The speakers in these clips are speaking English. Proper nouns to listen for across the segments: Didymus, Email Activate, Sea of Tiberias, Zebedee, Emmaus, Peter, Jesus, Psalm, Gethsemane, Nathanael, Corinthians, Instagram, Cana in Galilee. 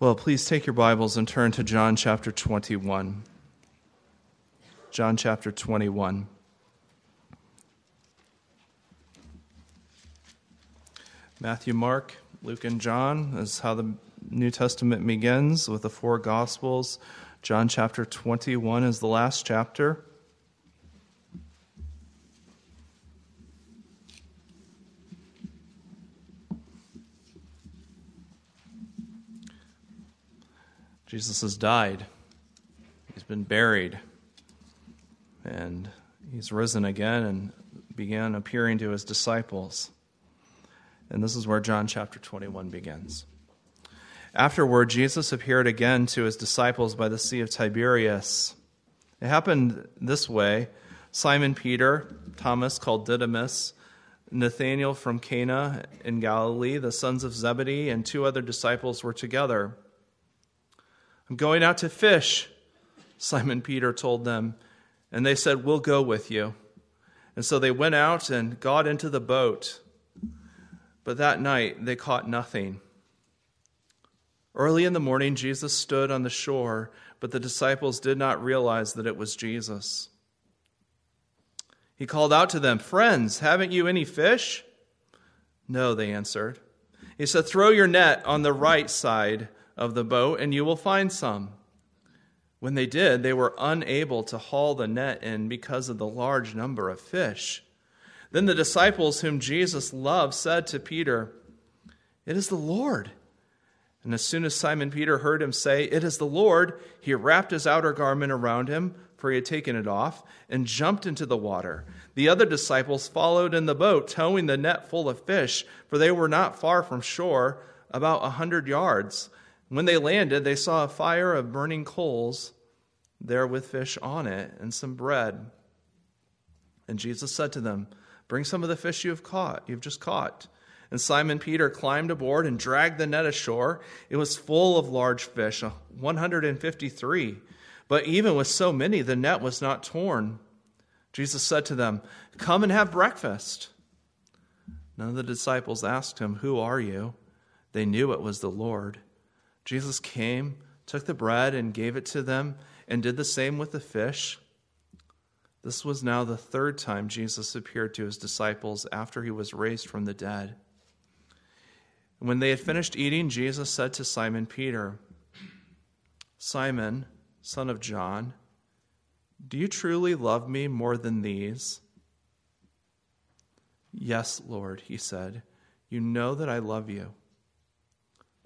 Well, please take your Bibles and turn to John chapter 21. John chapter 21. Matthew, Mark, Luke, and John is how the New Testament begins with the four Gospels. John chapter 21 is the last chapter. Jesus has died, he's been buried, and he's risen again and began appearing to his disciples. And this is where John chapter 21 begins. Afterward, Jesus appeared again to his disciples by the Sea of Tiberias. It happened this way. Simon Peter, Thomas called Didymus, Nathanael from Cana in Galilee, the sons of Zebedee, and two other disciples were together. "I'm going out to fish," Simon Peter told them, and they said, "We'll go with you." And so they went out and got into the boat, but that night they caught nothing. Early in the morning, Jesus stood on the shore, but the disciples did not realize that it was Jesus. He called out to them, "Friends, haven't you any fish?" "No," they answered. He said, "Throw your net on the right side of the boat, and you will find some." When they did, they were unable to haul the net in because of the large number of fish. Then the disciples whom Jesus loved said to Peter, "It is the Lord." And as soon as Simon Peter heard him say, "It is the Lord," he wrapped his outer garment around him, for he had taken it off, and jumped into the water. The other disciples followed in the boat, towing the net full of fish, for they were not far from shore, about 100 yards. When they landed, they saw a fire of burning coals there with fish on it and some bread. And Jesus said to them, "Bring some of the fish you've just caught. And Simon Peter climbed aboard and dragged the net ashore. It was full of large fish, 153. But even with so many, the net was not torn. Jesus said to them, "Come and have breakfast." None of the disciples asked him, "Who are you?" They knew it was the Lord. Jesus came, took the bread, and gave it to them, and did the same with the fish. This was now the third time Jesus appeared to his disciples after he was raised from the dead. When they had finished eating, Jesus said to Simon Peter, "Simon, son of John, do you truly love me more than these?" "Yes, Lord," he said, "you know that I love you."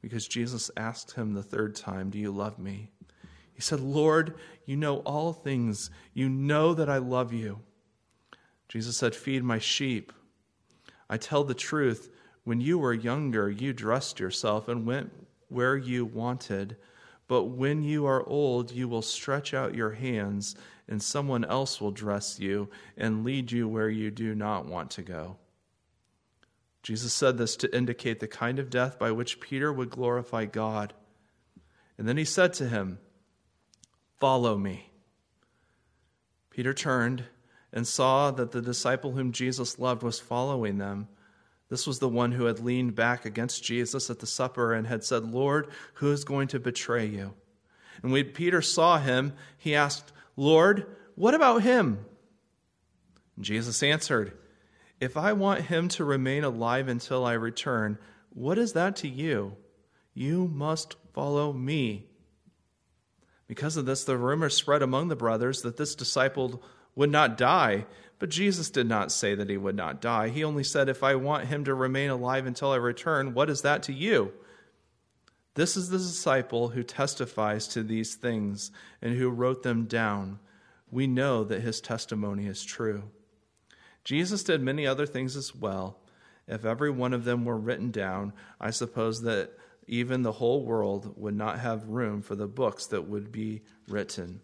because Jesus asked him the third time, "Do you love me?" He said, "Lord, you know all things. You know that I love you." Jesus said, "Feed my sheep. I tell the truth, when you were younger, you dressed yourself and went where you wanted. But when you are old, you will stretch out your hands, and someone else will dress you and lead you where you do not want to go." Jesus said this to indicate the kind of death by which Peter would glorify God. And then he said to him, "Follow me." Peter turned and saw that the disciple whom Jesus loved was following them. This was the one who had leaned back against Jesus at the supper and had said, "Lord, who is going to betray you?" And when Peter saw him, he asked, "Lord, what about him?" And Jesus answered, "If I want him to remain alive until I return, what is that to you? You must follow me." Because of this, the rumor spread among the brothers that this disciple would not die. But Jesus did not say that he would not die. He only said, "If I want him to remain alive until I return, what is that to you?" This is the disciple who testifies to these things and who wrote them down. We know that his testimony is true. Jesus did many other things as well. If every one of them were written down, I suppose that even the whole world would not have room for the books that would be written.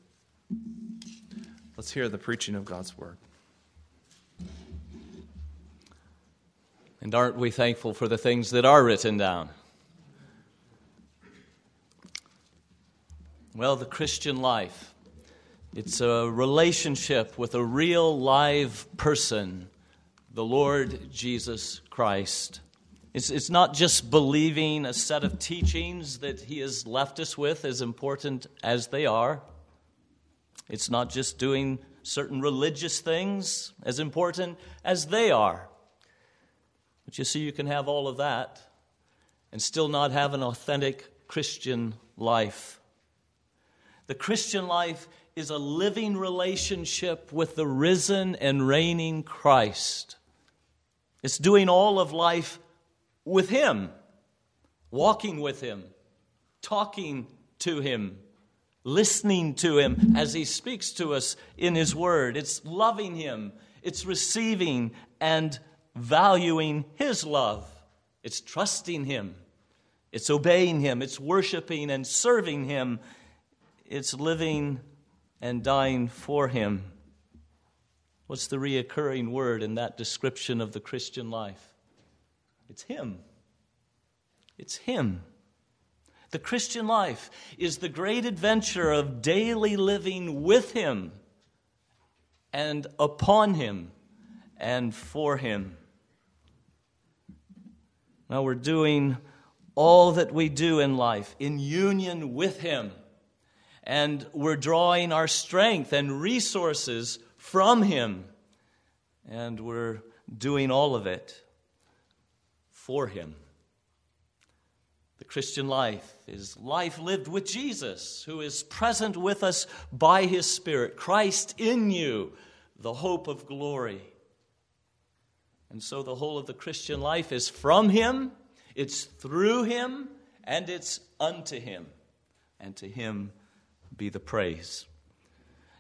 Let's hear the preaching of God's word. And aren't we thankful for the things that are written down? Well, the Christian life, it's a relationship with a real live person, the Lord Jesus Christ. It's not just believing a set of teachings that he has left us with, as important as they are. It's not just doing certain religious things, as important as they are. But you see, you can have all of that and still not have an authentic Christian life. The Christian life is a living relationship with the risen and reigning Christ. It's doing all of life with him, walking with him, talking to him, listening to him as he speaks to us in his word. It's loving him. It's receiving and valuing his love. It's trusting him. It's obeying him. It's worshiping and serving him. It's living and dying for him. What's the reoccurring word in that description of the Christian life? It's him. It's him. The Christian life is the great adventure of daily living with him and upon him and for him. Now we're doing all that we do in life in union with him. And we're drawing our strength and resources from him. And we're doing all of it for him. The Christian life is life lived with Jesus, who is present with us by his Spirit. Christ in you, the hope of glory. And so the whole of the Christian life is from him, it's through him, and it's unto him. And to him be the praise.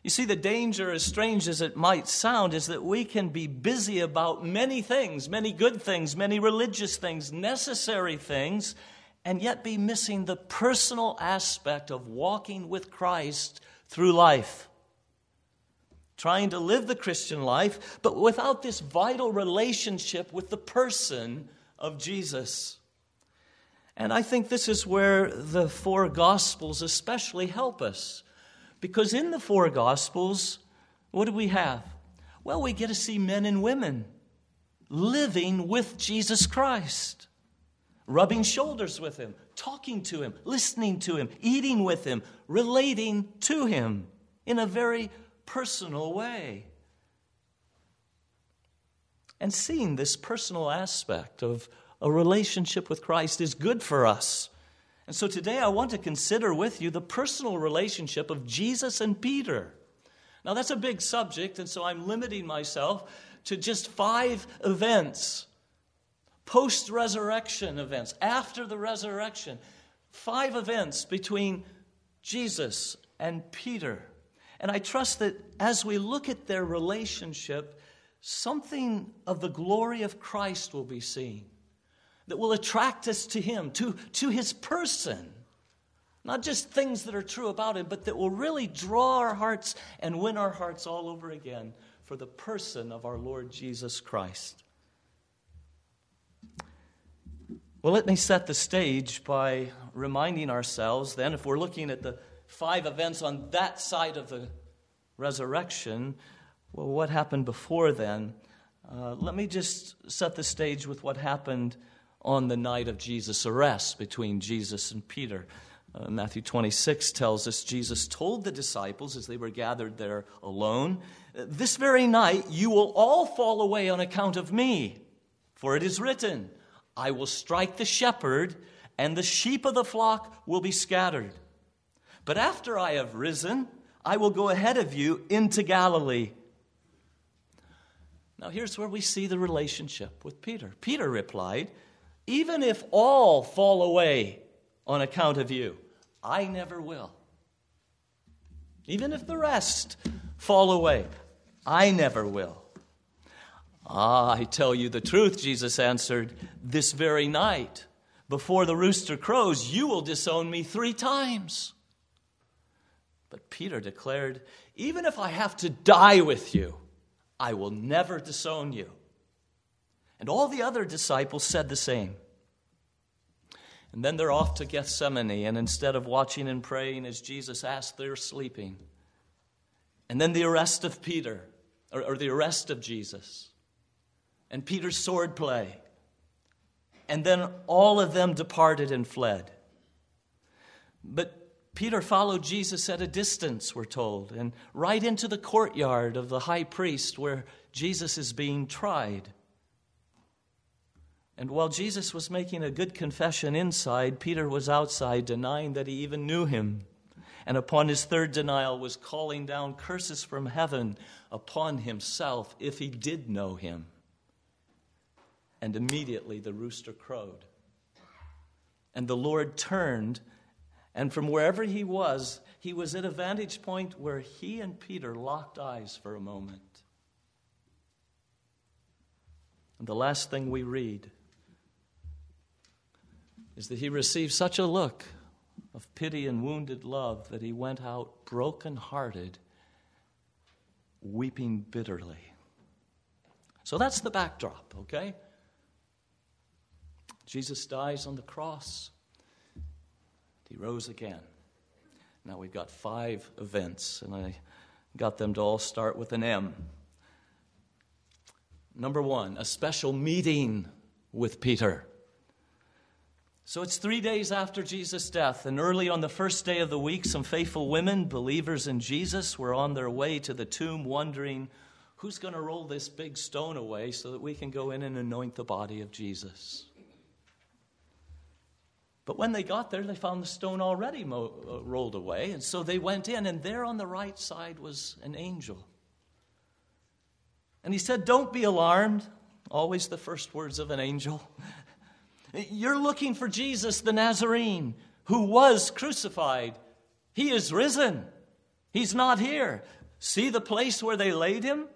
You see, the danger, as strange as it might sound, is that we can be busy about many things, many good things, many religious things, necessary things, and yet be missing the personal aspect of walking with Christ through life. Trying to live the Christian life, but without this vital relationship with the person of Jesus. And I think this is where the four Gospels especially help us. Because in the four Gospels, what do we have? Well, we get to see men and women living with Jesus Christ, rubbing shoulders with him, talking to him, listening to him, eating with him, relating to him in a very personal way. And seeing this personal aspect of a relationship with Christ is good for us. And so today I want to consider with you the personal relationship of Jesus and Peter. Now that's a big subject, and so I'm limiting myself to just 5 events. Post-resurrection events, after the resurrection. 5 events between Jesus and Peter. And I trust that as we look at their relationship, something of the glory of Christ will be seen. That will attract us to him, to his person. Not just things that are true about him, but that will really draw our hearts and win our hearts all over again for the person of our Lord Jesus Christ. Well, let me set the stage by reminding ourselves then, if we're looking at the 5 events on that side of the resurrection, well, what happened before then? Let me just set the stage with what happened on the night of Jesus' arrest between Jesus and Peter. Matthew 26 tells us Jesus told the disciples as they were gathered there alone, "This very night you will all fall away on account of me, for it is written, I will strike the shepherd, and the sheep of the flock will be scattered. But after I have risen, I will go ahead of you into Galilee." Now here's where we see the relationship with Peter. Peter replied, "Even if all fall away on account of you, I never will. Even if the rest fall away, I never will." "Ah, I tell you the truth," Jesus answered, "this very night, before the rooster crows, you will disown me 3 times. But Peter declared, even if I have to die with you, I will never disown you. And all the other disciples said the same. And then they're off to Gethsemane, and instead of watching and praying as Jesus asked, they're sleeping. And then the arrest of Peter, or the arrest of Jesus, and Peter's sword play. And then all of them departed and fled. But Peter followed Jesus at a distance, we're told, and right into the courtyard of the high priest where Jesus is being tried. And while Jesus was making a good confession inside, Peter was outside denying that he even knew him. And upon his third denial was calling down curses from heaven upon himself if he did know him. And immediately the rooster crowed. And the Lord turned, and from wherever he was at a vantage point where he and Peter locked eyes for a moment. And the last thing we read is that he received such a look of pity and wounded love that he went out brokenhearted, weeping bitterly. So that's the backdrop, okay? Jesus dies on the cross. He rose again. Now we've got 5 events, and I got them to all start with an M. Number 1, a special meeting with Peter. So it's 3 days after Jesus' death, and early on the first day of the week, some faithful women, believers in Jesus, were on their way to the tomb wondering, who's going to roll this big stone away so that we can go in and anoint the body of Jesus? But when they got there, they found the stone already rolled away, and so they went in, and there on the right side was an angel. And he said, don't be alarmed, always the first words of an angel. You're looking for Jesus the Nazarene, who was crucified. He is risen. He's not here. See the place where they laid him?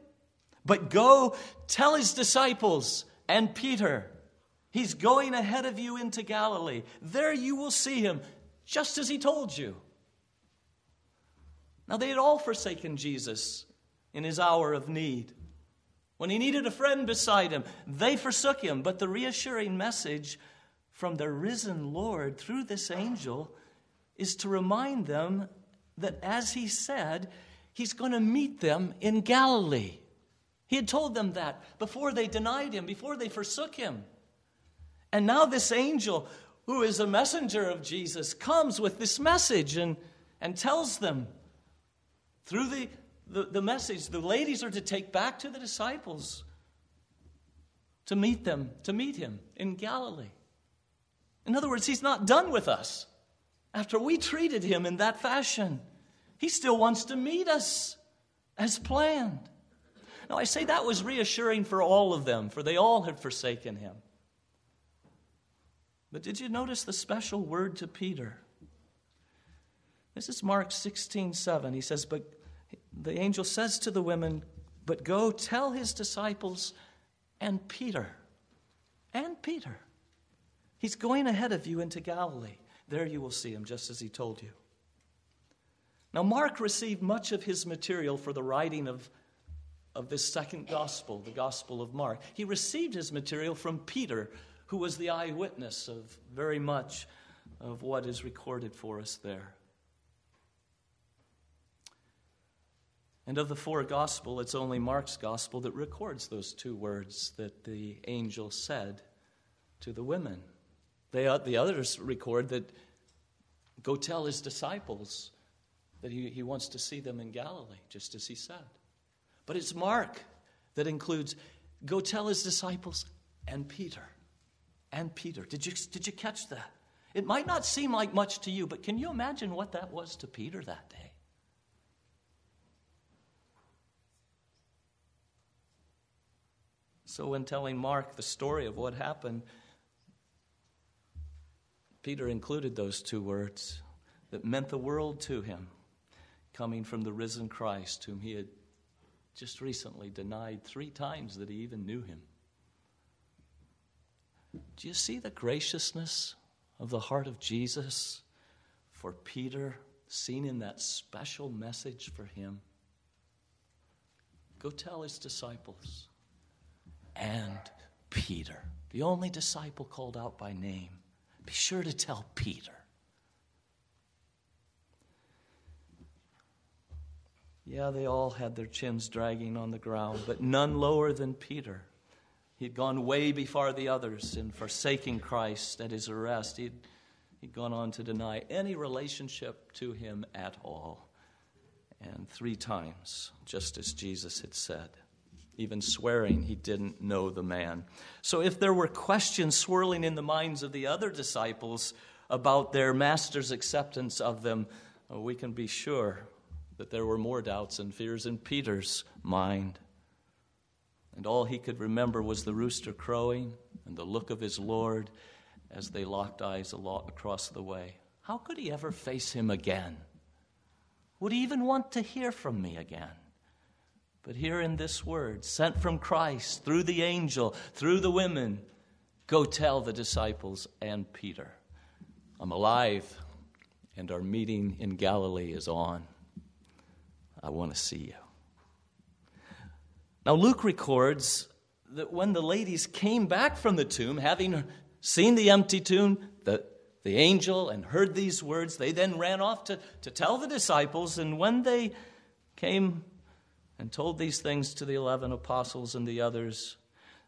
But go tell his disciples and Peter, he's going ahead of you into Galilee. There you will see him, just as he told you. Now they had all forsaken Jesus in his hour of need. When he needed a friend beside him, they forsook him. But the reassuring message from their risen Lord through this angel is to remind them that, as he said, he's going to meet them in Galilee. He had told them that before they denied him, before they forsook him. And now this angel, who is a messenger of Jesus, comes with this message and tells them through the message, the ladies are to take back to the disciples to meet them, to meet him in Galilee. In other words, he's not done with us after we treated him in that fashion. He still wants to meet us as planned. Now, I say that was reassuring for all of them, for they all had forsaken him. But did you notice the special word to Peter? This is Mark 16:7. He says, but the angel says to the women, but go tell his disciples and Peter. And Peter. He's going ahead of you into Galilee. There you will see him, just as he told you. Now, Mark received much of his material for the writing of this second gospel, the Gospel of Mark. He received his material from Peter, who was the eyewitness of very much of what is recorded for us there. And of the 4 gospels, it's only Mark's gospel that records those 2 words that the angel said to the women. The others record that go tell his disciples that he wants to see them in Galilee, just as he said. But it's Mark that includes go tell his disciples and Peter. And Peter. Did you catch that? It might not seem like much to you, but can you imagine what that was to Peter that day? So when telling Mark the story of what happened, Peter included those 2 words that meant the world to him, coming from the risen Christ, whom he had just recently denied 3 times that he even knew him. Do you see the graciousness of the heart of Jesus for Peter, seen in that special message for him, go tell his disciples and Peter, the only disciple called out by name, be sure to tell Peter. Yeah, they all had their chins dragging on the ground, but none lower than Peter. He'd gone way before the others in forsaking Christ at his arrest. He'd gone on to deny any relationship to him at all. And 3 times, just as Jesus had said, even swearing he didn't know the man. So if there were questions swirling in the minds of the other disciples about their master's acceptance of them, we can be sure that there were more doubts and fears in Peter's mind. And all he could remember was the rooster crowing and the look of his Lord as they locked eyes across the way. How could he ever face him again? Would he even want to hear from me again? But here in this word, sent from Christ, through the angel, through the women, go tell the disciples and Peter, I'm alive and our meeting in Galilee is on. I want to see you. Now, Luke records that when the ladies came back from the tomb, having seen the empty tomb, the angel, and heard these words, they then ran off to tell the disciples. And when they came and told these things to the 11 apostles and the others,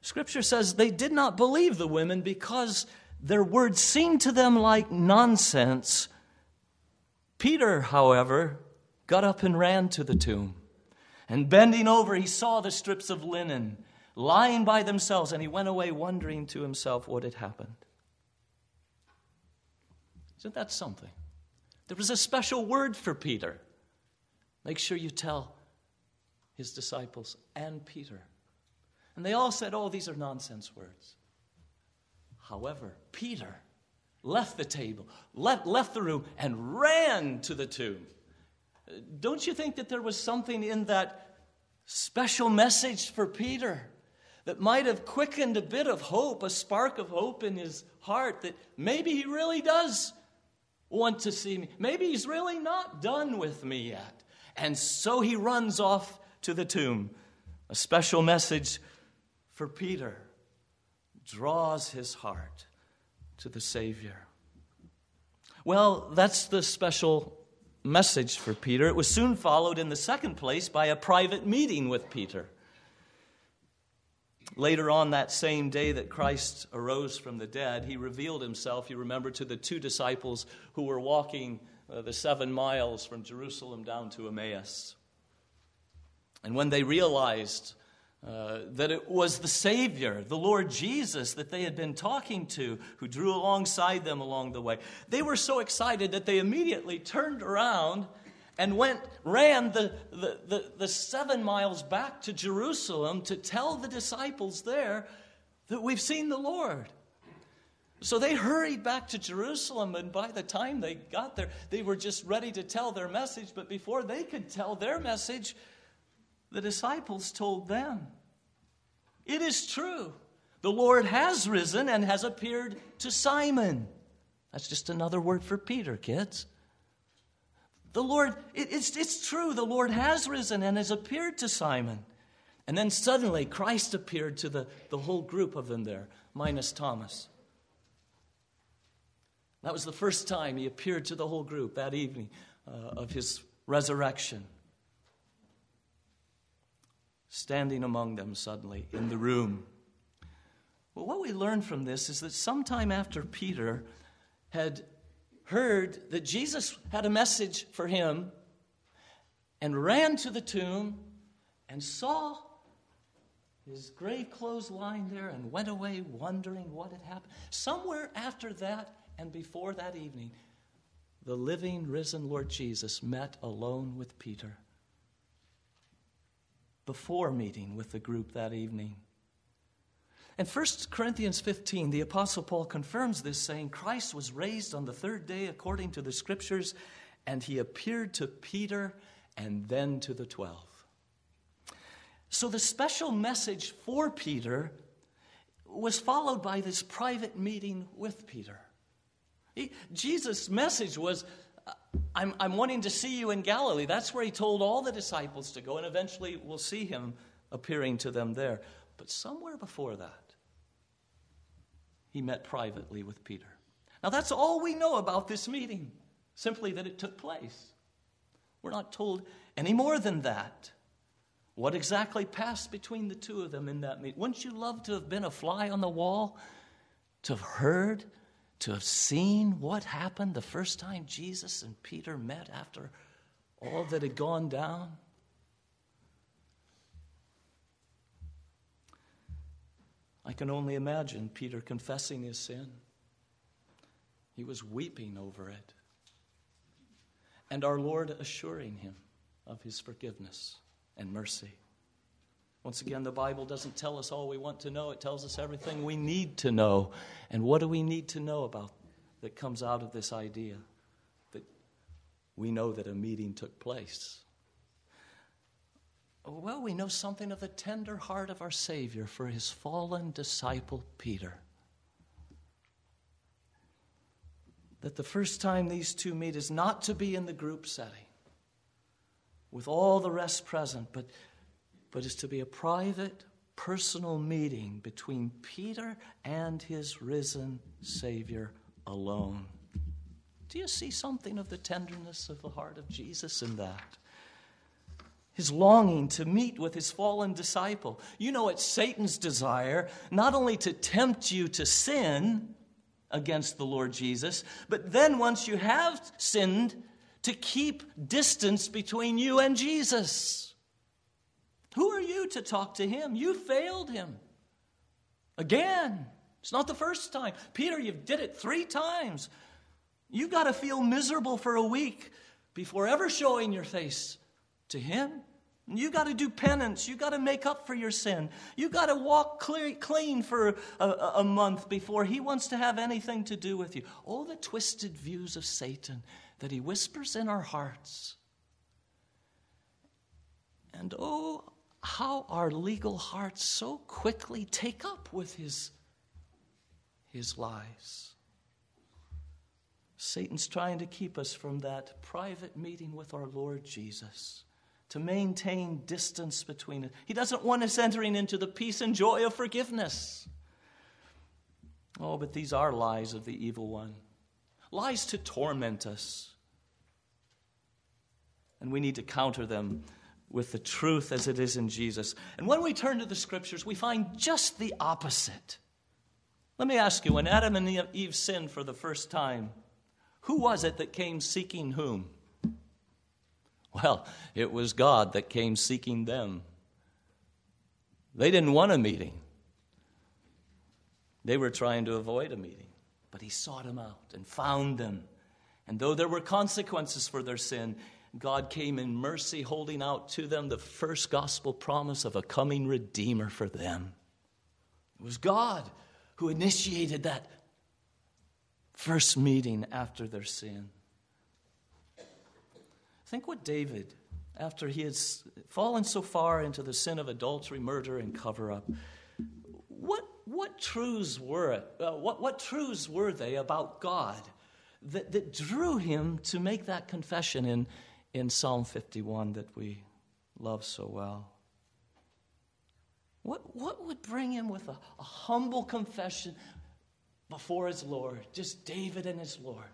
Scripture says they did not believe the women because their words seemed to them like nonsense. Peter, however, got up and ran to the tomb. And bending over, he saw the strips of linen lying by themselves, and he went away wondering to himself what had happened. Isn't that something? There was a special word for Peter. Make sure you tell his disciples and Peter. And they all said, oh, these are nonsense words. However, Peter left the table, left the room, and ran to the tomb. Don't you think that there was something in that special message for Peter that might have quickened a bit of hope, a spark of hope in his heart that maybe he really does want to see me. Maybe he's really not done with me yet. And so he runs off to the tomb. A special message for Peter draws his heart to the Savior. Well, that's the special message for Peter. It was soon followed in the second place by a private meeting with Peter. Later on that same day that Christ arose from the dead, he revealed himself, you remember, to the 2 disciples who were walking the 7 miles from Jerusalem down to Emmaus. And when they realized that it was the Savior, the Lord Jesus, that they had been talking to, who drew alongside them along the way, they were so excited that they immediately turned around and ran the 7 miles back to Jerusalem to tell the disciples there that we've seen the Lord. So they hurried back to Jerusalem, and by the time they got there, they were just ready to tell their message. But before they could tell their message, the disciples told them, it is true. The Lord has risen and has appeared to Simon. That's just another word for Peter, kids. The Lord, it's true. The Lord has risen and has appeared to Simon. And then suddenly Christ appeared to the whole group of them there, minus Thomas. That was the first time he appeared to the whole group that evening of his resurrection. Standing among them suddenly in the room. Well, what we learn from this is that sometime after Peter had heard that Jesus had a message for him and ran to the tomb and saw his grave clothes lying there and went away wondering what had happened. Somewhere after that and before that evening, the living, risen Lord Jesus met alone with Peter. Before meeting with the group that evening. In 1 Corinthians 15, the Apostle Paul confirms this, saying, Christ was raised on the 3rd day according to the Scriptures, and he appeared to Peter and then to the 12. So the special message for Peter was followed by this private meeting with Peter. Jesus' message was, I'm wanting to see you in Galilee. That's where he told all the disciples to go, and eventually we'll see him appearing to them there. But somewhere before that, he met privately with Peter. Now, that's all we know about this meeting, simply that it took place. We're not told any more than that. What exactly passed between the two of them in that meeting? Wouldn't you love to have been a fly on the wall, to have heard, to have seen what happened the first time Jesus and Peter met after all that had gone down? I can only imagine Peter confessing his sin. He was weeping over it. And our Lord assuring him of his forgiveness and mercy. Once again, the Bible doesn't tell us all we want to know. It tells us everything we need to know. And what do we need to know about that comes out of this idea that we know that a meeting took place? Well, we know something of the tender heart of our Savior for his fallen disciple Peter. That the first time these two meet is not to be in the group setting with all the rest present, but is to be a private, personal meeting between Peter and his risen Savior alone. Do you see something of the tenderness of the heart of Jesus in that? His longing to meet with his fallen disciple. You know, it's Satan's desire not only to tempt you to sin against the Lord Jesus, but then once you have sinned, to keep distance between you and Jesus. Who are you to talk to him? You failed him. Again. It's not the first time. Peter, you did it 3 times. You've got to feel miserable for a week before ever showing your face to him. You got to do penance. You got to make up for your sin. You got to walk clean for a month before he wants to have anything to do with you. All the twisted views of Satan that he whispers in our hearts. And oh, how our legal hearts so quickly take up with his lies. Satan's trying to keep us from that private meeting with our Lord Jesus, to maintain distance between us. He doesn't want us entering into the peace and joy of forgiveness. Oh, but these are lies of the evil one. Lies to torment us. And we need to counter them with the truth as it is in Jesus. And when we turn to the Scriptures, we find just the opposite. Let me ask you, when Adam and Eve sinned for the first time, who was it that came seeking whom? Well, it was God that came seeking them. They didn't want a meeting. They were trying to avoid a meeting. But he sought them out and found them. And though there were consequences for their sin, God came in mercy, holding out to them the first gospel promise of a coming Redeemer for them. It was God who initiated that first meeting after their sin. Think what David, after he had fallen so far into the sin of adultery, murder, and cover-up, what truths were they about God that drew him to make that confession in Psalm 51 that we love so well? What would bring him with a humble confession before his Lord, just David and his Lord?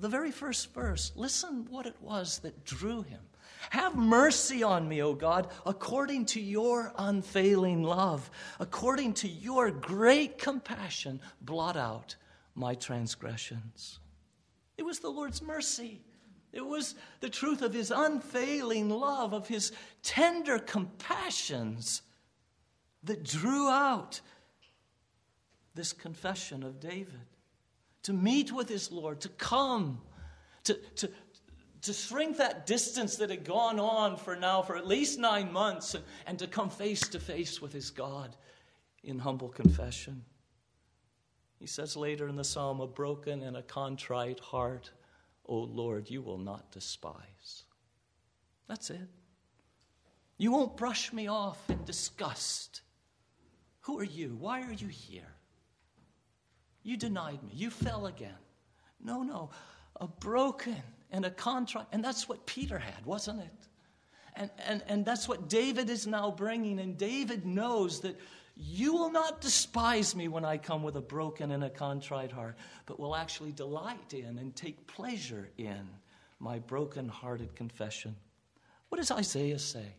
The very first verse, listen what it was that drew him. Have mercy on me, O God, according to your unfailing love, according to your great compassion, blot out my transgressions. It was the Lord's mercy. It was the truth of his unfailing love, of his tender compassions that drew out this confession of David. To meet with his Lord, to come, to shrink that distance that had gone on for at least 9 months, and to come face to face with his God in humble confession. He says later in the psalm, a broken and a contrite heart, O Lord, you will not despise. That's it. You won't brush me off in disgust. Who are you? Why are you here? You denied me. You fell again. No. A broken and a contrite. And that's what Peter had, wasn't it? And that's what David is now bringing. And David knows that you will not despise me when I come with a broken and a contrite heart, but will actually delight in and take pleasure in my broken-hearted confession. What does Isaiah say?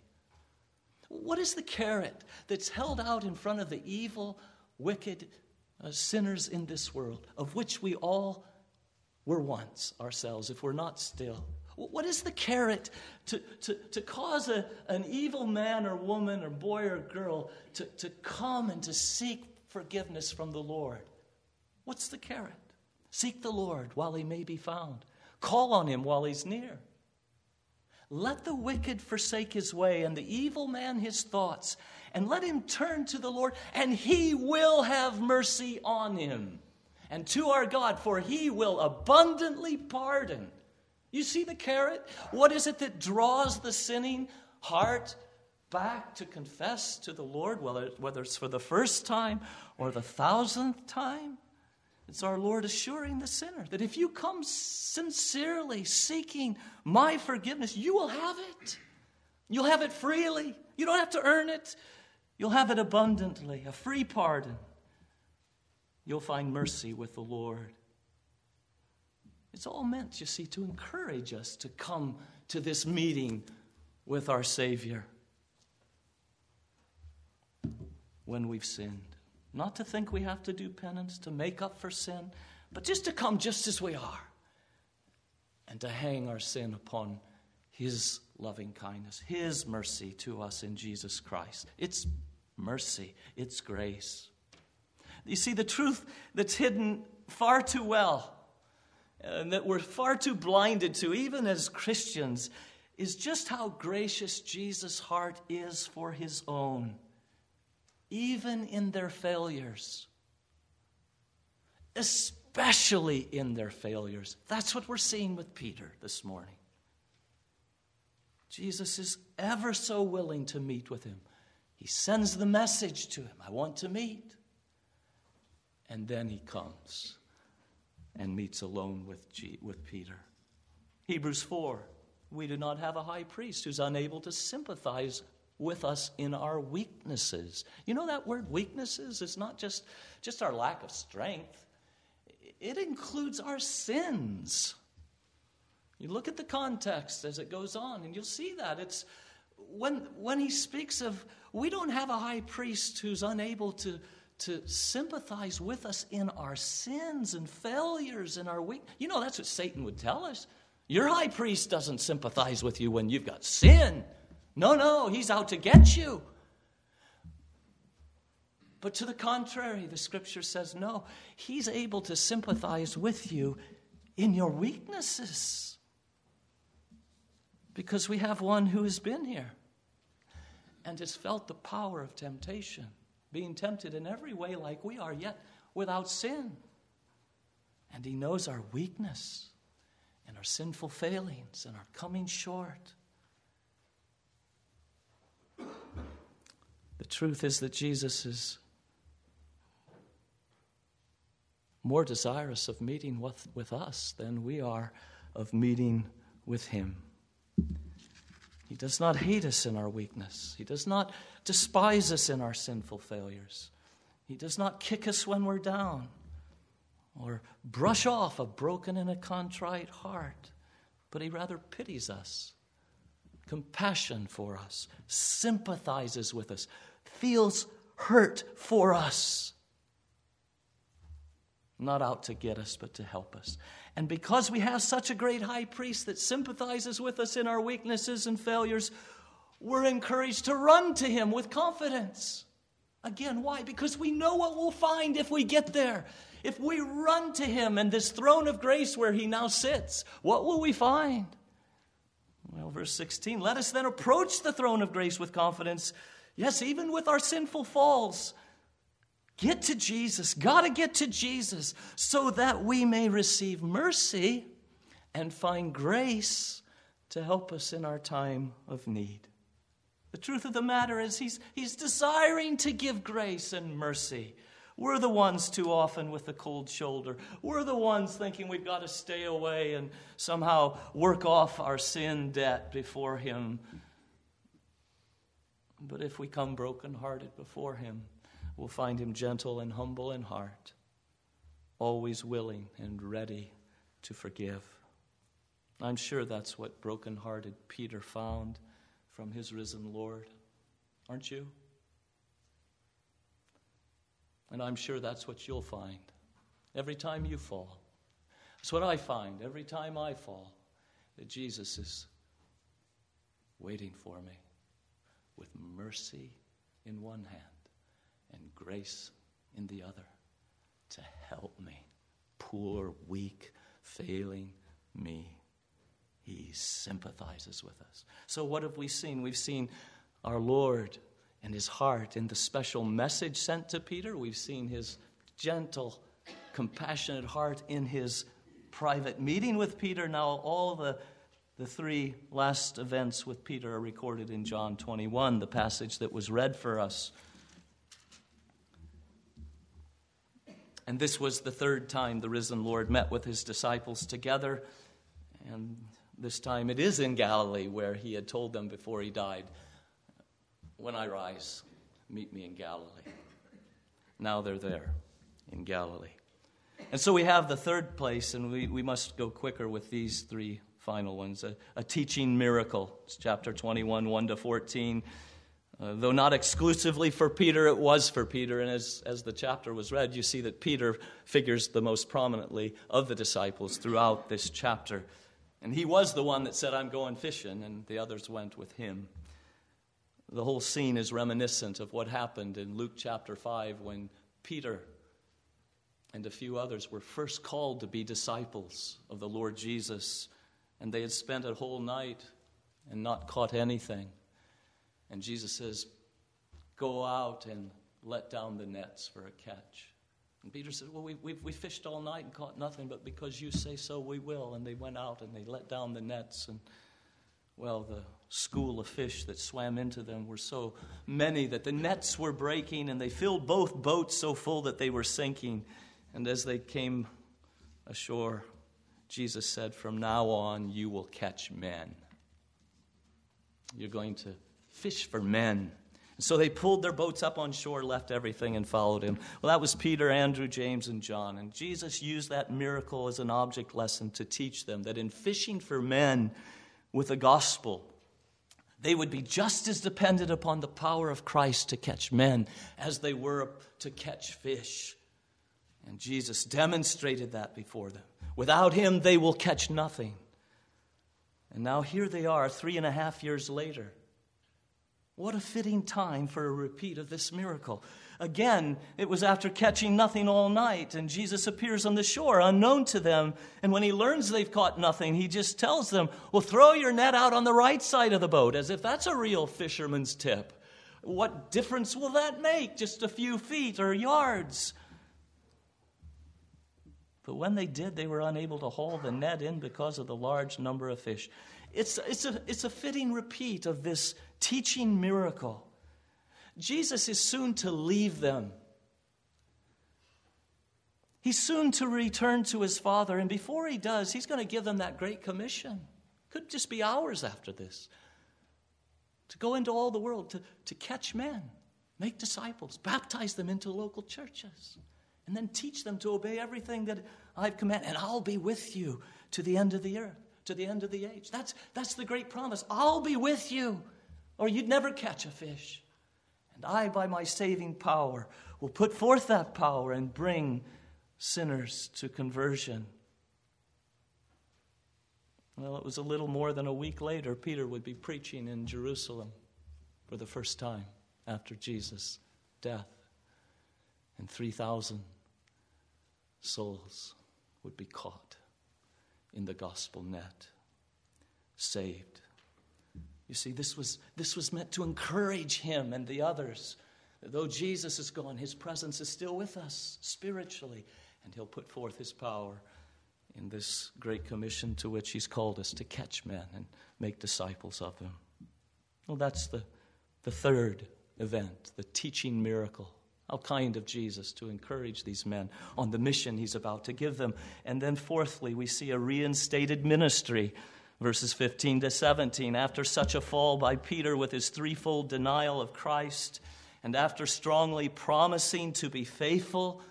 What is the carrot that's held out in front of the evil, wicked sinners in this world, of which we all were once ourselves, if we're not still? What is the carrot to cause an evil man or woman or boy or girl to come and to seek forgiveness from the Lord? What's the carrot? Seek the Lord while he may be found. Call on him while he's near. Let the wicked forsake his way and the evil man his thoughts, and let him turn to the Lord, and he will have mercy on him. And to our God, for he will abundantly pardon. You see the carrot? What is it that draws the sinning heart back to confess to the Lord, whether it's for the first time or the thousandth time? It's our Lord assuring the sinner that if you come sincerely seeking my forgiveness, you will have it. You'll have it freely. You don't have to earn it. You'll have it abundantly, a free pardon. You'll find mercy with the Lord. It's all meant, you see, to encourage us to come to this meeting with our Savior when we've sinned. Not to think we have to do penance, to make up for sin, but just to come just as we are and to hang our sin upon his loving kindness, his mercy to us in Jesus Christ. It's mercy, it's grace. You see, the truth that's hidden far too well, and that we're far too blinded to, even as Christians, is just how gracious Jesus' heart is for his own, even in their failures, especially in their failures. That's what we're seeing with Peter this morning. Jesus is ever so willing to meet with him. He sends the message to him, I want to meet. And then he comes and meets alone with Peter. Hebrews 4, we do not have a high priest who's unable to sympathize with us in our weaknesses. You know that word weaknesses is not just our lack of strength. It includes our sins. You look at the context as it goes on, and you'll see that. It's when he speaks of, we don't have a high priest who's unable to sympathize with us in our sins and failures and our weakness. You know, that's what Satan would tell us. Your high priest doesn't sympathize with you when you've got sin. No, he's out to get you. But to the contrary, the scripture says, no, he's able to sympathize with you in your weaknesses. Because we have one who has been here and has felt the power of temptation, being tempted in every way like we are, yet without sin. And he knows our weakness and our sinful failings and our coming short. The truth is that Jesus is more desirous of meeting with us than we are of meeting with him. He does not hate us in our weakness. He does not despise us in our sinful failures. He does not kick us when we're down or brush off a broken and a contrite heart, but he rather pities us, compassion for us, sympathizes with us, feels hurt for us. Not out to get us, but to help us. And because we have such a great high priest that sympathizes with us in our weaknesses and failures, we're encouraged to run to him with confidence. Again, why? Because we know what we'll find if we get there. If we run to him and this throne of grace where he now sits, what will we find? Well, verse 16, let us then approach the throne of grace with confidence. Yes, even with our sinful falls. Get to Jesus. Got to get to Jesus so that we may receive mercy and find grace to help us in our time of need. The truth of the matter is he's desiring to give grace and mercy We're the ones too often with the cold shoulder. We're the ones thinking we've got to stay away and somehow work off our sin debt before Him. But if we come brokenhearted before Him, we'll find Him gentle and humble in heart, always willing and ready to forgive. I'm sure that's what brokenhearted Peter found from his risen Lord. Aren't you? And I'm sure that's what you'll find every time you fall. That's what I find every time I fall, that Jesus is waiting for me with mercy in one hand and grace in the other to help me, poor, weak, failing me. He sympathizes with us. So what have we seen? We've seen our Lord and His heart in the special message sent to Peter. We've seen His gentle, compassionate heart in His private meeting with Peter. Now all the three last events with Peter are recorded in John 21, the passage that was read for us. And this was the third time the risen Lord met with His disciples together. And this time it is in Galilee, where He had told them before He died, "When I rise, meet me in Galilee." Now they're there in Galilee. And so we have the third place, and we must go quicker with these three final ones. A teaching miracle. It's chapter 21, 1 to 14. Though not exclusively for Peter, it was for Peter. And as the chapter was read, you see that Peter figures the most prominently of the disciples throughout this chapter. And he was the one that said, "I'm going fishing," and the others went with him. The whole scene is reminiscent of what happened in Luke chapter 5 when Peter and a few others were first called to be disciples of the Lord Jesus, and they had spent a whole night and not caught anything. And Jesus says, "Go out and let down the nets for a catch." And Peter said, "Well, we fished all night and caught nothing, but because you say so, we will." And they went out and they let down the nets, and well, the school of fish that swam into them were so many that the nets were breaking, and they filled both boats so full that they were sinking. And as they came ashore, Jesus said, "From now on, you will catch men. You're going to fish for men." And so they pulled their boats up on shore, left everything, and followed Him. Well, that was Peter, Andrew, James, and John. And Jesus used that miracle as an object lesson to teach them that in fishing for men with the gospel, they would be just as dependent upon the power of Christ to catch men as they were to catch fish. And Jesus demonstrated that before them. Without Him, they will catch nothing. And now here they are 3.5 years later. What a fitting time for a repeat of this miracle. Again, it was after catching nothing all night, and Jesus appears on the shore, unknown to them. And when He learns they've caught nothing, He just tells them, "Well, throw your net out on the right side of the boat," as if that's a real fisherman's tip. What difference will that make? Just a few feet or yards. But when they did, they were unable to haul the net in because of the large number of fish. It's a fitting repeat of this teaching miracle. Jesus is soon to leave them. He's soon to return to His Father, and before He does, He's going to give them that great commission. Could just be hours after this. To go into all the world, to catch men, make disciples, baptize them into local churches, and then teach them to obey everything that I've commanded, and I'll be with you to the end of the earth, to the end of the age. That's the great promise. I'll be with you, or you'd never catch a fish. And I, by my saving power, will put forth that power and bring sinners to conversion. Well, it was a little more than a week later, Peter would be preaching in Jerusalem for the first time after Jesus' death. And 3,000 souls would be caught in the gospel net, saved. You see, this was meant to encourage him and the others. Though Jesus is gone, His presence is still with us spiritually, and He'll put forth His power in this great commission to which He's called us, to catch men and make disciples of them. Well, that's the third event, the teaching miracle. How kind of Jesus to encourage these men on the mission he's about to give them. And then fourthly, we see a reinstated ministry. Verses 15 to 17, after such a fall by Peter with his threefold denial of Christ, and after strongly promising to be faithful,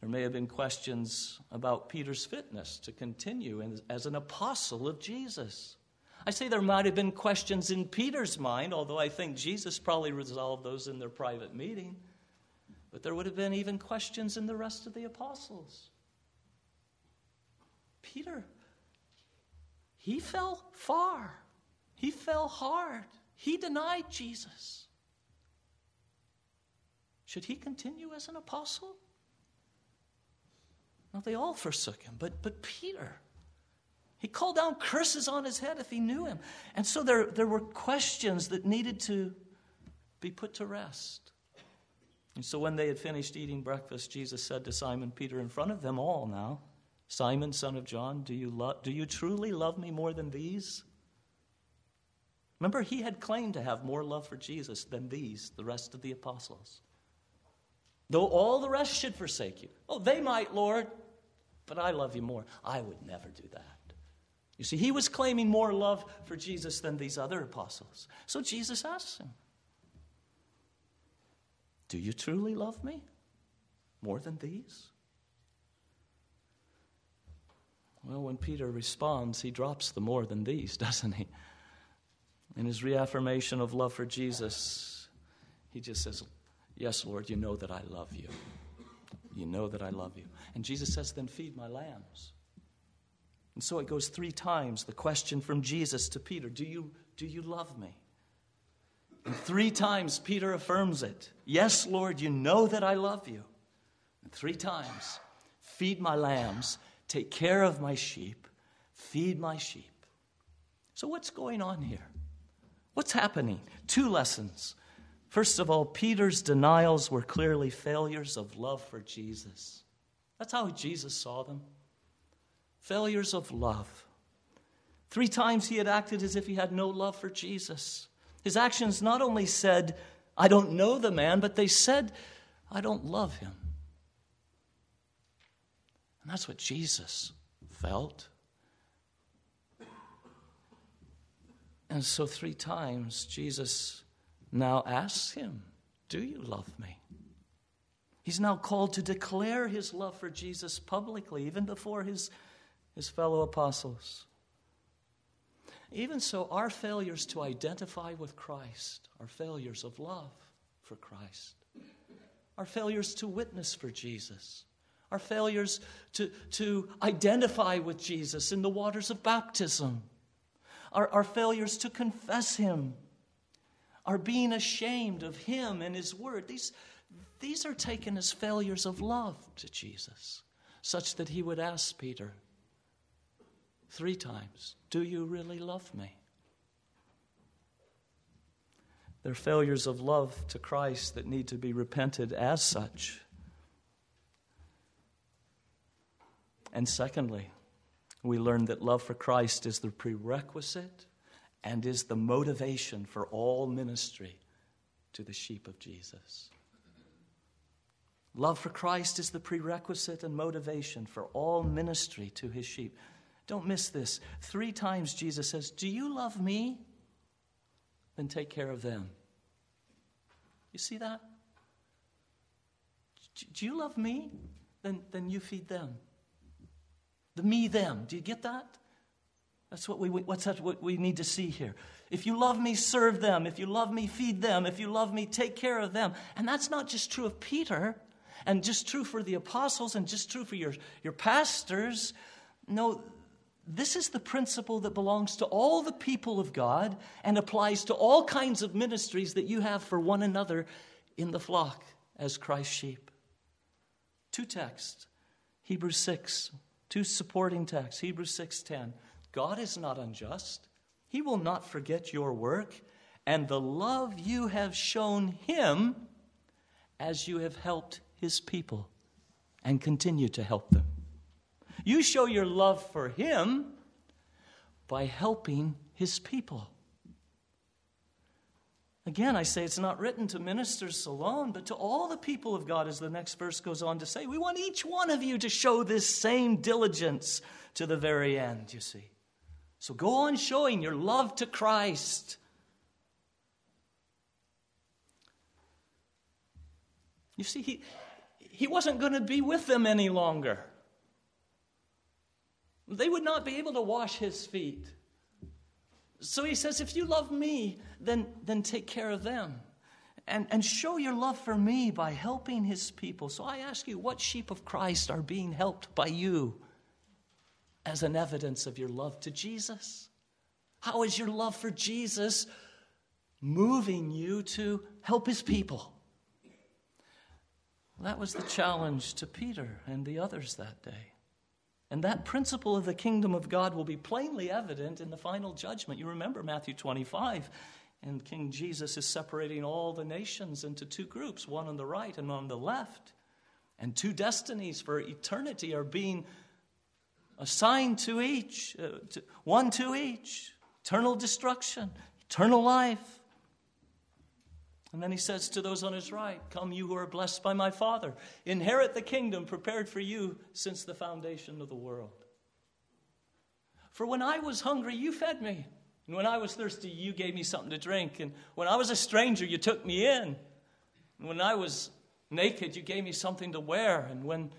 there may have been questions about Peter's fitness to continue as an apostle of Jesus. I say there might have been questions in Peter's mind, although I think Jesus probably resolved those in their private meeting. But there would have been even questions in the rest of the apostles. Peter, he fell far. He fell hard. He denied Jesus. Should he continue as an apostle? Now, they all forsook him, but Peter, he called down curses on his head if he knew him. And so there were questions that needed to be put to rest. And so when they had finished eating breakfast, Jesus said to Simon Peter in front of them all now, "Simon, son of John, do you truly love me more than these?" Remember, he had claimed to have more love for Jesus than these, the rest of the apostles. "Though all the rest should forsake you." "Oh, they might, Lord, but I love you more." "I would never do that." You see, he was claiming more love for Jesus than these other apostles. So Jesus asks him, "Do you truly love me more than these?" Well, when Peter responds, he drops the "more than these," doesn't he? In his reaffirmation of love for Jesus, he just says, "Yes, Lord, you know that I love you. You know that I love you." And Jesus says, "Then feed my lambs." And so it goes three times, the question from Jesus to Peter, do you love me? And three times Peter affirms it. "Yes, Lord, you know that I love you." And three times, "Feed my lambs. Take care of my sheep, feed my sheep." So what's going on here? What's happening? Two lessons. First of all, Peter's denials were clearly failures of love for Jesus. That's how Jesus saw them. Failures of love. Three times he had acted as if he had no love for Jesus. His actions not only said, "I don't know the man," but they said, "I don't love him." And that's what Jesus felt. And so three times Jesus now asks him, "Do you love me?" He's now called to declare his love for Jesus publicly, even before his fellow apostles. Even so, our failures to identify with Christ are failures of love for Christ. Our failures to witness for Jesus. Our failures to identify with Jesus in the waters of baptism. Our failures to confess him. Our being ashamed of him and his word. These are taken as failures of love to Jesus, such that he would ask Peter three times, "Do you really love me?" They're failures of love to Christ that need to be repented as such. And secondly, we learn that love for Christ is the prerequisite and is the motivation for all ministry to the sheep of Jesus. Love for Christ is the prerequisite and motivation for all ministry to his sheep. Don't miss this. Three times Jesus says, "Do you love me? Then take care of them." You see that? Do you love me? Then you feed them. The me, them. Do you get that? That's what we need to see here. If you love me, serve them. If you love me, feed them. If you love me, take care of them. And that's not just true of Peter and just true for the apostles and just true for your pastors. No, this is the principle that belongs to all the people of God and applies to all kinds of ministries that you have for one another in the flock as Christ's sheep. Two texts, Hebrews 6. Two supporting texts, Hebrews 6:10. "God is not unjust. He will not forget your work and the love you have shown him as you have helped his people and continue to help them." You show your love for him by helping his people. Again, I say it's not written to ministers alone, but to all the people of God, as the next verse goes on to say. We want each one of you to show this same diligence to the very end, you see. So go on showing your love to Christ. You see, he wasn't going to be with them any longer. They would not be able to wash his feet. So he says, if you love me, then take care of them. And show your love for me by helping his people. So I ask you, what sheep of Christ are being helped by you as an evidence of your love to Jesus? How is your love for Jesus moving you to help his people? That was the challenge to Peter and the others that day. And that principle of the kingdom of God will be plainly evident in the final judgment. You remember Matthew 25, and King Jesus is separating all the nations into two groups, one on the right and on the left. And two destinies for eternity are being assigned to each, one to each, eternal destruction, eternal life. And then he says to those on his right, come you who are blessed by my Father, inherit the kingdom prepared for you since the foundation of the world. For when I was hungry, you fed me. And when I was thirsty, you gave me something to drink. And when I was a stranger, you took me in. And when I was naked, you gave me something to wear. And when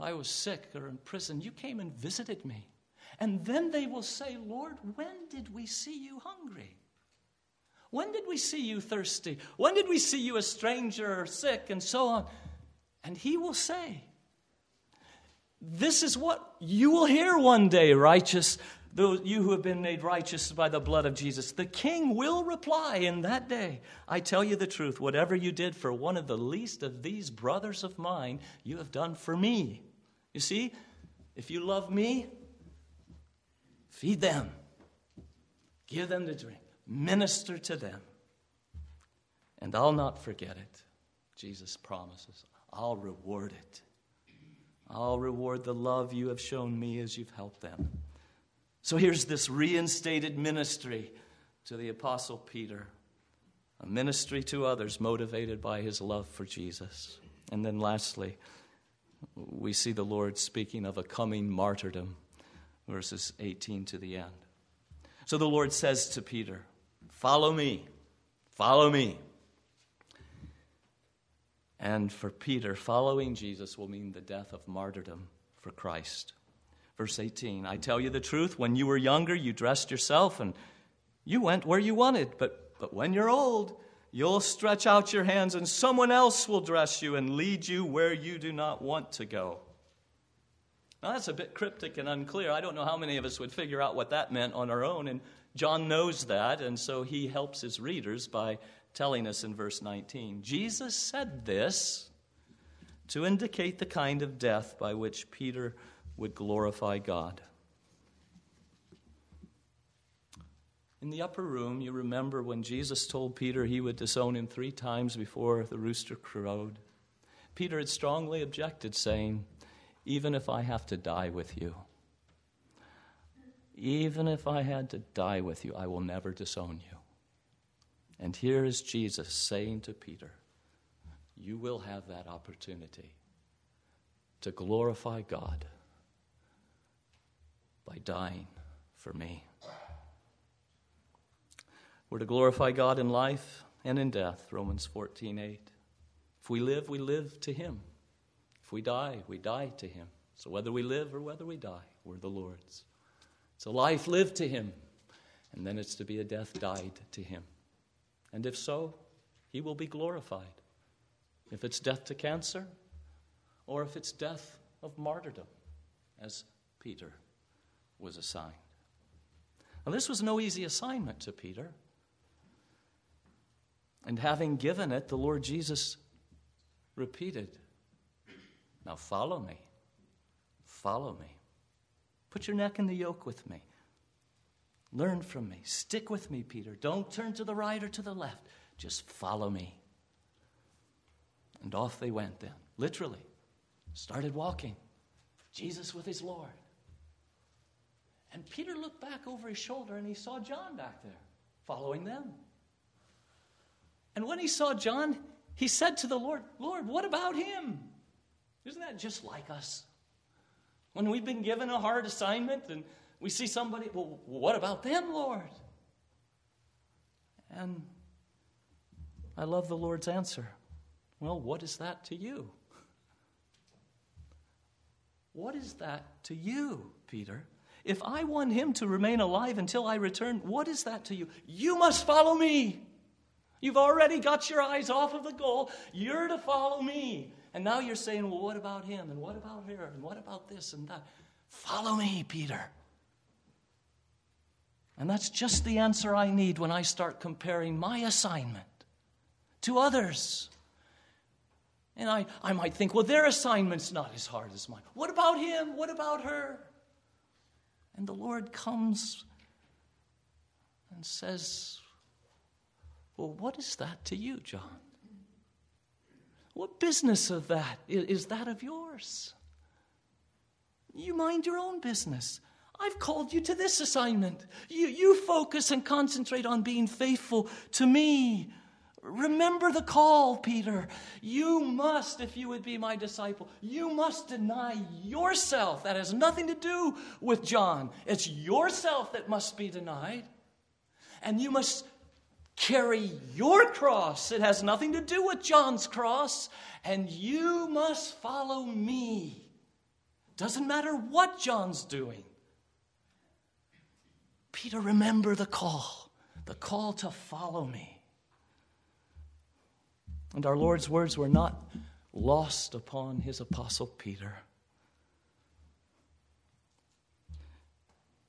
I was sick or in prison, you came and visited me. And then they will say, Lord, when did we see you hungry? When did we see you thirsty? When did we see you a stranger or sick, and so on? And he will say, this is what you will hear one day, righteous, those you who have been made righteous by the blood of Jesus. The king will reply in that day, I tell you the truth, whatever you did for one of the least of these brothers of mine, you have done for me. You see, if you love me, feed them, give them to drink. Minister to them, and I'll not forget it. Jesus promises, I'll reward it. I'll reward the love you have shown me as you've helped them. So here's this reinstated ministry to the Apostle Peter, a ministry to others motivated by his love for Jesus. And then lastly, we see the Lord speaking of a coming martyrdom, verses 18 to the end. So the Lord says to Peter, follow me, follow me. And for Peter, following Jesus will mean the death of martyrdom for Christ. Verse 18, I tell you the truth, when you were younger, you dressed yourself and you went where you wanted. But when you're old, you'll stretch out your hands and someone else will dress you and lead you where you do not want to go. Now, that's a bit cryptic and unclear. I don't know how many of us would figure out what that meant on our own, and John knows that, and so he helps his readers by telling us in verse 19, Jesus said this to indicate the kind of death by which Peter would glorify God. In the upper room, you remember when Jesus told Peter he would disown him 3 times before the rooster crowed. Peter had strongly objected, saying, even if I have to die with you, even if I had to die with you, I will never disown you. And here is Jesus saying to Peter, you will have that opportunity to glorify God by dying for me. We're to glorify God in life and in death, Romans 14:8. If we live, we live to him. If we die to him. So whether we live or whether we die, we're the Lord's. It's a life lived to him, and then it's to be a death died to him. And if so, he will be glorified. If it's death to cancer, or if it's death of martyrdom, as Peter was assigned. Now, this was no easy assignment to Peter. And having given it, the Lord Jesus repeated, now follow me, follow me. Put your neck in the yoke with me. Learn from me. Stick with me, Peter. Don't turn to the right or to the left. Just follow me. And off they went then, literally. Started walking, Jesus with his Lord. And Peter looked back over his shoulder and he saw John back there, following them. And when he saw John, he said to the Lord, "Lord, what about him?" Isn't that just like us? When we've been given a hard assignment and we see somebody, "Well, what about them, Lord?" And I love the Lord's answer. "Well, what is that to you? What is that to you, Peter? If I want him to remain alive until I return, what is that to you? You must follow me. You've already got your eyes off of the goal. You're to follow me. And now you're saying, well, what about him? And what about her? And what about this and that? Follow me, Peter." And that's just the answer I need when I start comparing my assignment to others. And I might think, well, their assignment's not as hard as mine. What about him? What about her? And the Lord comes and says, "Well, what is that to you, John? What business of that is that of yours? You mind your own business. I've called you to this assignment. You focus and concentrate on being faithful to me. Remember the call, Peter. You must, if you would be my disciple, you must deny yourself." That has nothing to do with John. It's yourself that must be denied. "And you must carry your cross." It has nothing to do with John's cross. "And you must follow me." Doesn't matter what John's doing. Peter, remember the call to follow me. And our Lord's words were not lost upon his apostle Peter.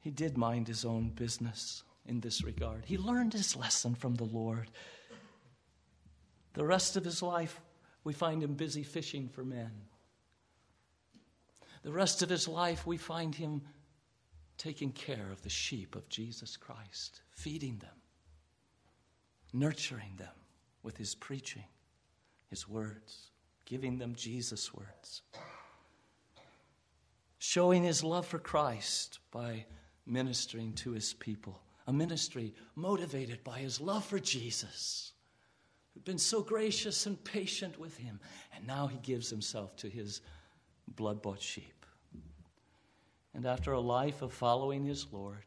He did mind his own business in this regard. He learned his lesson from the Lord. The rest of his life, we find him busy fishing for men. The rest of his life, we find him taking care of the sheep of Jesus Christ, feeding them, nurturing them with his preaching, his words, giving them Jesus' words, showing his love for Christ by ministering to his people, a ministry motivated by his love for Jesus, who'd been so gracious and patient with him, and now he gives himself to his blood-bought sheep. And after a life of following his Lord,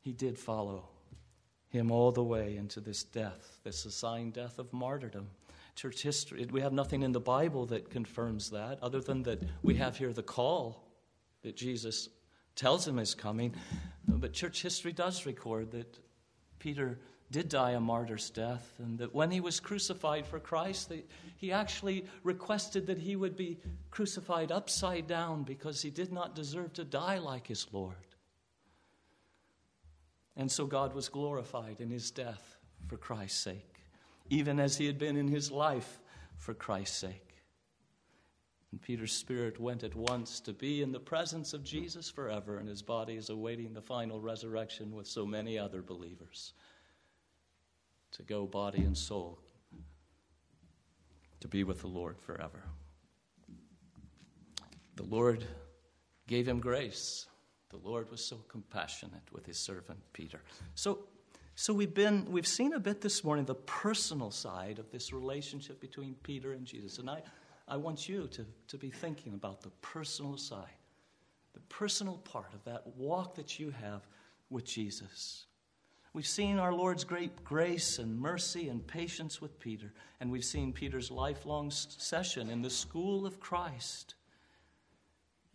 he did follow him all the way into this death, this assigned death of martyrdom. Church history, we have nothing in the Bible that confirms that, other than that we have here the call that Jesus tells him is coming. But church history does record that Peter did die a martyr's death, and that when he was crucified for Christ, he actually requested that he would be crucified upside down because he did not deserve to die like his Lord. And so God was glorified in his death for Christ's sake, even as he had been in his life for Christ's sake. And Peter's spirit went at once to be in the presence of Jesus forever, and his body is awaiting the final resurrection with so many other believers, to go body and soul, to be with the Lord forever. The Lord gave him grace. The Lord was so compassionate with his servant Peter. So we've seen a bit this morning the personal side of this relationship between Peter and Jesus. And I want you to be thinking about the personal side, the personal part of that walk that you have with Jesus. We've seen our Lord's great grace and mercy and patience with Peter, and we've seen Peter's lifelong session in the school of Christ.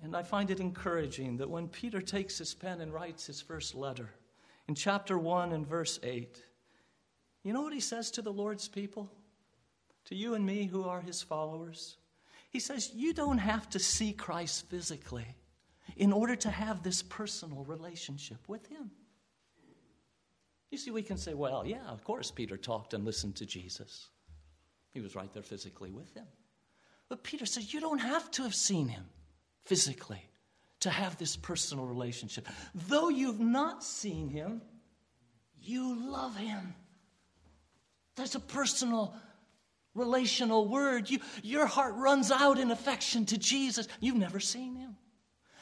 And I find it encouraging that when Peter takes his pen and writes his first letter, in chapter 1 and verse 8, you know what he says to the Lord's people? To you and me who are his followers? He says, you don't have to see Christ physically in order to have this personal relationship with him. You see, we can say, well, yeah, of course Peter talked and listened to Jesus. He was right there physically with him. But Peter says, you don't have to have seen him physically to have this personal relationship. Though you've not seen him, you love him. That's a personal, relational word. Your heart runs out in affection to Jesus. You've never seen him.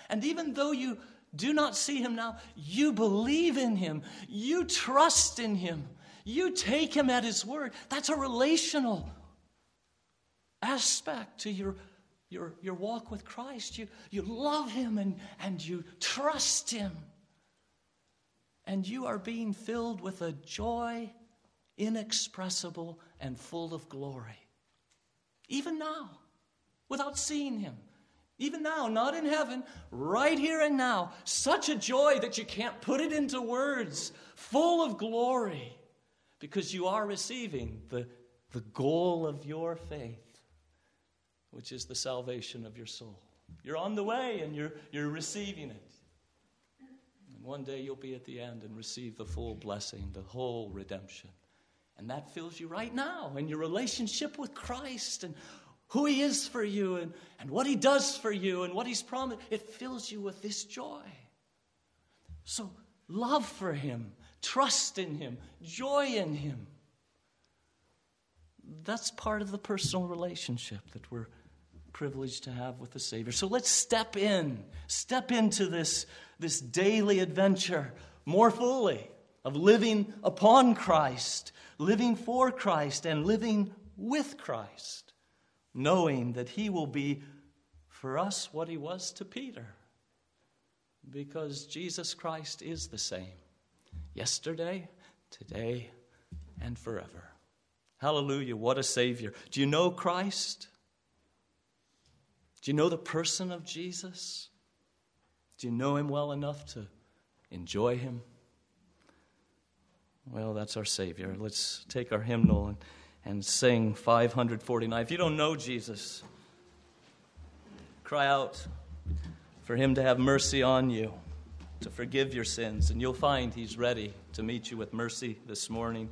And even though you do not see him now, you believe in him. You trust in him. You take him at his word. That's a relational aspect to your walk with Christ. You love him and you trust him. And you are being filled with a joy inexpressible and full of glory. Even now, without seeing him. Even now, not in heaven, right here and now. Such a joy that you can't put it into words. Full of glory. Because you are receiving the goal of your faith, which is the salvation of your soul. You're on the way and you're receiving it. And one day you'll be at the end and receive the full blessing, the whole redemption. And that fills you right now in your relationship with Christ and who he is for you and what he does for you and what he's promised. It fills you with this joy. So love for him, trust in him, joy in him. That's part of the personal relationship that we're privileged to have with the Savior. So let's step into this daily adventure more fully of living upon Christ, living for Christ, and living with Christ. Knowing that he will be for us what he was to Peter. Because Jesus Christ is the same. Yesterday, today, and forever. Hallelujah, what a Savior. Do you know Christ? Do you know the person of Jesus? Do you know him well enough to enjoy him? Well, that's our Savior. Let's take our hymnal and sing 549. If you don't know Jesus, cry out for him to have mercy on you, to forgive your sins, and you'll find he's ready to meet you with mercy this morning.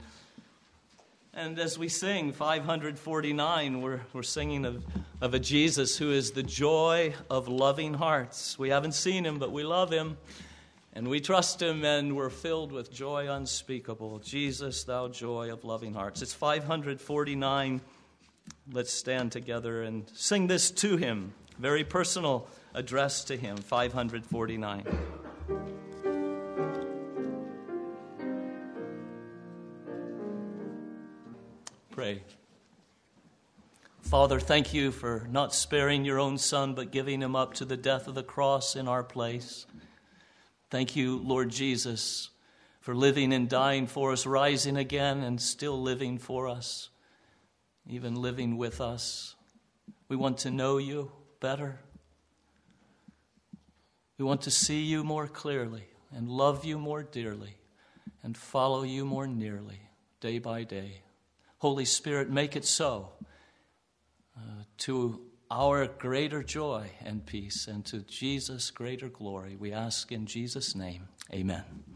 And as we sing 549, we're singing of a Jesus who is the joy of loving hearts. We haven't seen him, but we love him, and we trust him, and we're filled with joy unspeakable. Jesus, thou joy of loving hearts. It's 549. Let's stand together and sing this to him. Very personal address to him, 549. Pray. Father, thank you for not sparing your own son, but giving him up to the death of the cross in our place. Thank you, Lord Jesus, for living and dying for us, rising again and still living for us, even living with us. We want to know you better. We want to see you more clearly and love you more dearly and follow you more nearly day by day. Holy Spirit, make it so to our greater joy and peace, and to Jesus' greater glory, we ask in Jesus' name, amen.